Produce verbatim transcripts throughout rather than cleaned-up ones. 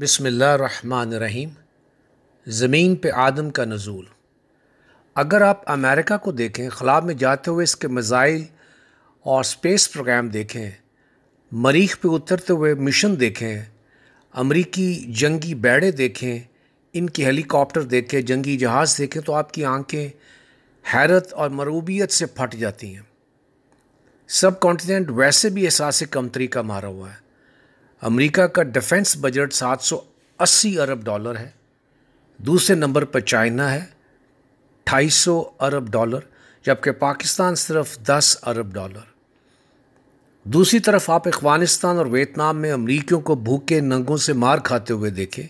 بسم اللہ الرحمن الرحیم۔ زمین پہ آدم کا نزول۔ اگر آپ امریکہ کو دیکھیں، خلا میں جاتے ہوئے اس کے میزائل اور سپیس پروگرام دیکھیں، مریخ پہ اترتے ہوئے مشن دیکھیں، امریکی جنگی بیڑے دیکھیں، ان کے ہیلی کاپٹر دیکھیں، جنگی جہاز دیکھیں، تو آپ کی آنکھیں حیرت اور مروبیت سے پھٹ جاتی ہیں۔ سب کانٹیننٹ ویسے بھی احساس کمتری کا مارا ہوا ہے۔ امریکہ کا ڈیفنس بجٹ سات سو اسی ارب ڈالر ہے، دوسرے نمبر پر چائنا ہے ڈھائی سو ارب ڈالر، جبکہ پاکستان صرف دس ارب ڈالر۔ دوسری طرف آپ افغانستان اور ویتنام میں امریکیوں کو بھوکے ننگوں سے مار کھاتے ہوئے دیکھیں۔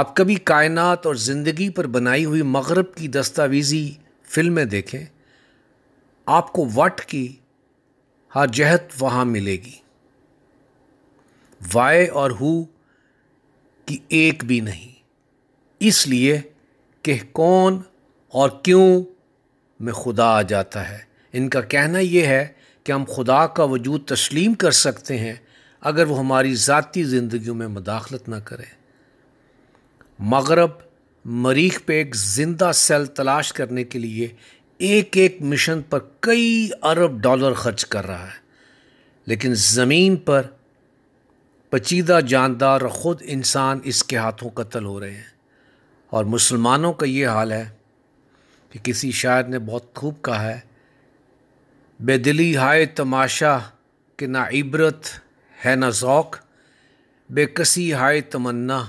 آپ کبھی کائنات اور زندگی پر بنائی ہوئی مغرب کی دستاویزی فلمیں دیکھیں، آپ کو وٹ کی ہر جہت وہاں ملے گی، وائے اور ہو کی ایک بھی نہیں، اس لیے کہ کون اور کیوں میں خدا آ جاتا ہے۔ ان کا کہنا یہ ہے کہ ہم خدا کا وجود تسلیم کر سکتے ہیں اگر وہ ہماری ذاتی زندگیوں میں مداخلت نہ کرے۔ مغرب مریخ پہ ایک زندہ سیل تلاش کرنے کے لیے ایک ایک مشن پر کئی ارب ڈالر خرچ کر رہا ہے، لیکن زمین پر پچیدہ جاندار اور خود انسان اس کے ہاتھوں قتل ہو رہے ہیں۔ اور مسلمانوں کا یہ حال ہے کہ کسی شاعر نے بہت خوب کہا ہے، بے دلی ہائے تماشا کہ نہ عبرت ہے نہ ذوق، بے کسی ہائے تمنا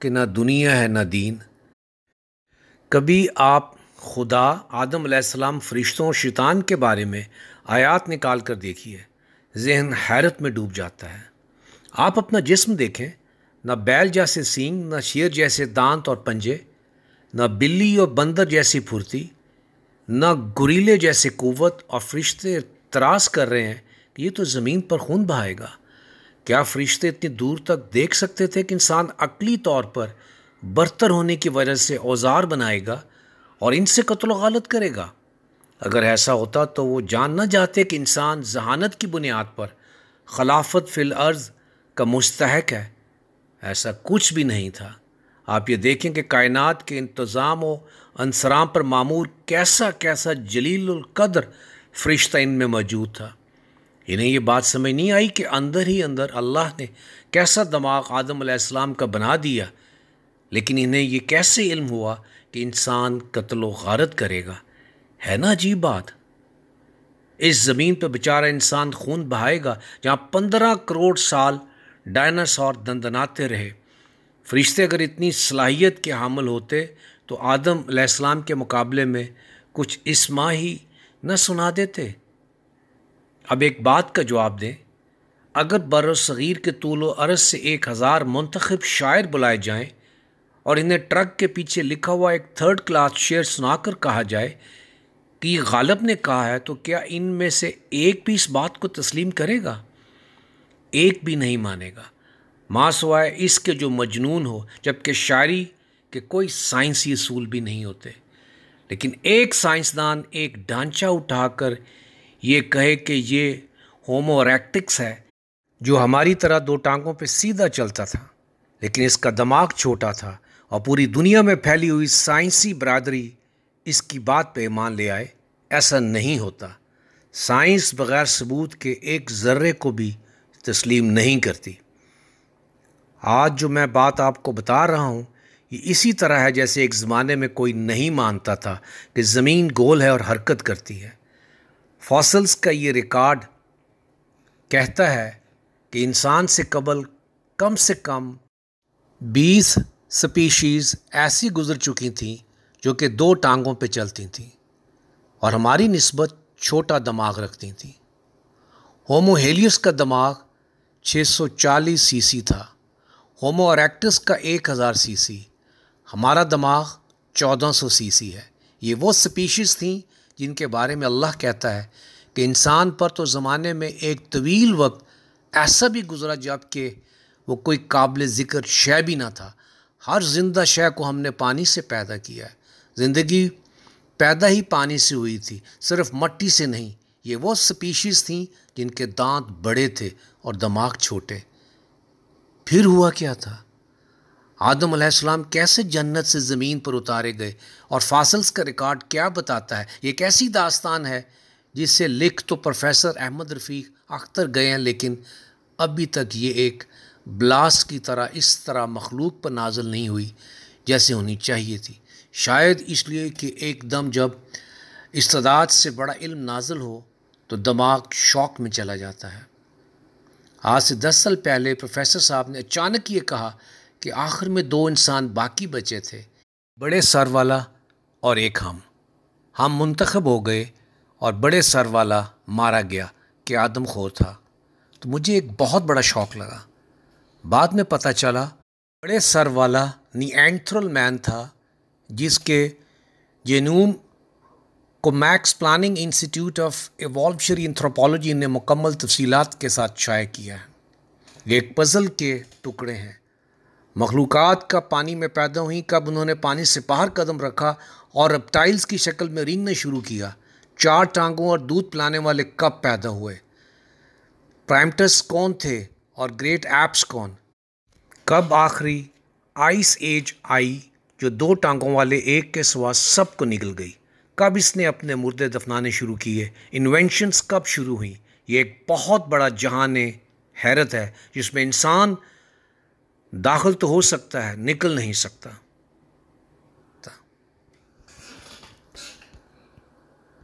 کہ نہ دنیا ہے نہ دین۔ کبھی آپ خدا، آدم علیہ السلام، فرشتوں، شیطان کے بارے میں آیات نکال کر دیکھیے، ذہن حیرت میں ڈوب جاتا ہے۔ آپ اپنا جسم دیکھیں، نہ بیل جیسے سینگ، نہ شیر جیسے دانت اور پنجے، نہ بلی اور بندر جیسی پھرتی، نہ گریلے جیسے قوت، اور فرشتے اعتراض کر رہے ہیں کہ یہ تو زمین پر خون بہائے گا۔ کیا فرشتے اتنی دور تک دیکھ سکتے تھے کہ انسان عقلی طور پر برتر ہونے کی وجہ سے اوزار بنائے گا اور ان سے قتل و غارت کرے گا؟ اگر ایسا ہوتا تو وہ جان نہ جاتے کہ انسان ذہانت کی بنیاد پر خلافت فی الارض کا مستحق ہے۔ ایسا کچھ بھی نہیں تھا۔ آپ یہ دیکھیں کہ کائنات کے انتظام و انسرام پر معمور کیسا کیسا جلیل القدر فرشتہ ان میں موجود تھا۔ انہیں یہ بات سمجھ نہیں آئی کہ اندر ہی اندر اللہ نے کیسا دماغ آدم علیہ السلام کا بنا دیا، لیکن انہیں یہ کیسے علم ہوا کہ انسان قتل و غارت کرے گا؟ ہے نا عجیب بات۔ اس زمین پہ بیچارہ انسان خون بہائے گا جہاں پندرہ کروڑ سال ڈائناسور دندناتے رہے۔ فرشتے اگر اتنی صلاحیت کے حامل ہوتے تو آدم علیہ السلام کے مقابلے میں کچھ اسما ہی نہ سنا دیتے۔ اب ایک بات کا جواب دیں، اگر برصغیر کے طول و عرض سے ایک ہزار منتخب شاعر بلائے جائیں اور انہیں ٹرک کے پیچھے لکھا ہوا ایک تھرڈ کلاس شعر سنا کر کہا جائے کہ یہ غالب نے کہا ہے، تو کیا ان میں سے ایک بھی اس بات کو تسلیم کرے گا؟ ایک بھی نہیں مانے گا، ماں سوائے اس کے جو مجنون ہو، جبکہ شاعری کے کوئی سائنسی اصول بھی نہیں ہوتے۔ لیکن ایک سائنسدان ایک ڈھانچہ اٹھا کر یہ کہے کہ یہ ہومو ایریکٹس ہے جو ہماری طرح دو ٹانگوں پہ سیدھا چلتا تھا، لیکن اس کا دماغ چھوٹا تھا، اور پوری دنیا میں پھیلی ہوئی سائنسی برادری اس کی بات پہ ایمان لے آئے، ایسا نہیں ہوتا۔ سائنس بغیر ثبوت کے ایک ذرے کو بھی تسلیم نہیں کرتی۔ آج جو میں بات آپ کو بتا رہا ہوں، یہ اسی طرح ہے جیسے ایک زمانے میں کوئی نہیں مانتا تھا کہ زمین گول ہے اور حرکت کرتی ہے۔ فاسلز کا یہ ریکارڈ کہتا ہے کہ انسان سے قبل کم سے کم بیس سپیشیز ایسی گزر چکی تھیں جو کہ دو ٹانگوں پہ چلتی تھیں اور ہماری نسبت چھوٹا دماغ رکھتی تھیں۔ ہومو ہیلیس کا دماغ چھ سو چالیس سی سی تھا، ہومو اریکٹس کا ایک ہزار سی سی، ہمارا دماغ چودہ سو سی سی ہے۔ یہ وہ سپیشیز تھیں جن کے بارے میں اللہ کہتا ہے کہ انسان پر تو زمانے میں ایک طویل وقت ایسا بھی گزرا جب کہ وہ کوئی قابل ذکر شے بھی نہ تھا۔ ہر زندہ شے کو ہم نے پانی سے پیدا کیا ہے، زندگی پیدا ہی پانی سے ہوئی تھی، صرف مٹی سے نہیں۔ یہ وہ سپیشیز تھیں جن کے دانت بڑے تھے اور دماغ چھوٹے۔ پھر ہوا کیا تھا؟ آدم علیہ السلام کیسے جنت سے زمین پر اتارے گئے اور فاصلز کا ریکارڈ کیا بتاتا ہے؟ یہ کیسی داستان ہے جس سے لکھ تو پروفیسر احمد رفیق اختر گئے ہیں، لیکن ابھی تک یہ ایک بلاس کی طرح اس طرح مخلوق پر نازل نہیں ہوئی جیسے ہونی چاہیے تھی، شاید اس لیے کہ ایک دم جب استعداد سے بڑا علم نازل ہو تو دماغ شوق میں چلا جاتا ہے۔ آج سے دس سال پہلے پروفیسر صاحب نے اچانک یہ کہا کہ آخر میں دو انسان باقی بچے تھے، بڑے سر والا اور ایک ہم ہم منتخب ہو گئے اور بڑے سر والا مارا گیا کہ آدم خور تھا۔ تو مجھے ایک بہت بڑا شوق لگا، بعد میں پتہ چلا بڑے سر والا نیانڈرتھل مین تھا جس کے جینوم کو Max Planck Institute of ایوالوشنری anthropology نے مکمل تفصیلات کے ساتھ شائع کیا ہے۔ یہ ایک پزل کے ٹکڑے ہیں، مخلوقات کا پانی میں پیدا ہوئیں، کب انہوں نے پانی سے باہر قدم رکھا اور ریپٹائلز کی شکل میں رینگنا شروع کیا، چار ٹانگوں اور دودھ پلانے والے کب پیدا ہوئے، پرائمیٹس کون تھے اور گریٹ ایپس کون، کب آخری آئس ایج آئی جو دو ٹانگوں والے ایک کے سوا سب کو نگل گئی، کب اس نے اپنے مردے دفنانے شروع کیے، انوینشنز کب شروع ہوئیں۔ یہ ایک بہت بڑا جہان حیرت ہے جس میں انسان داخل تو ہو سکتا ہے، نکل نہیں سکتا۔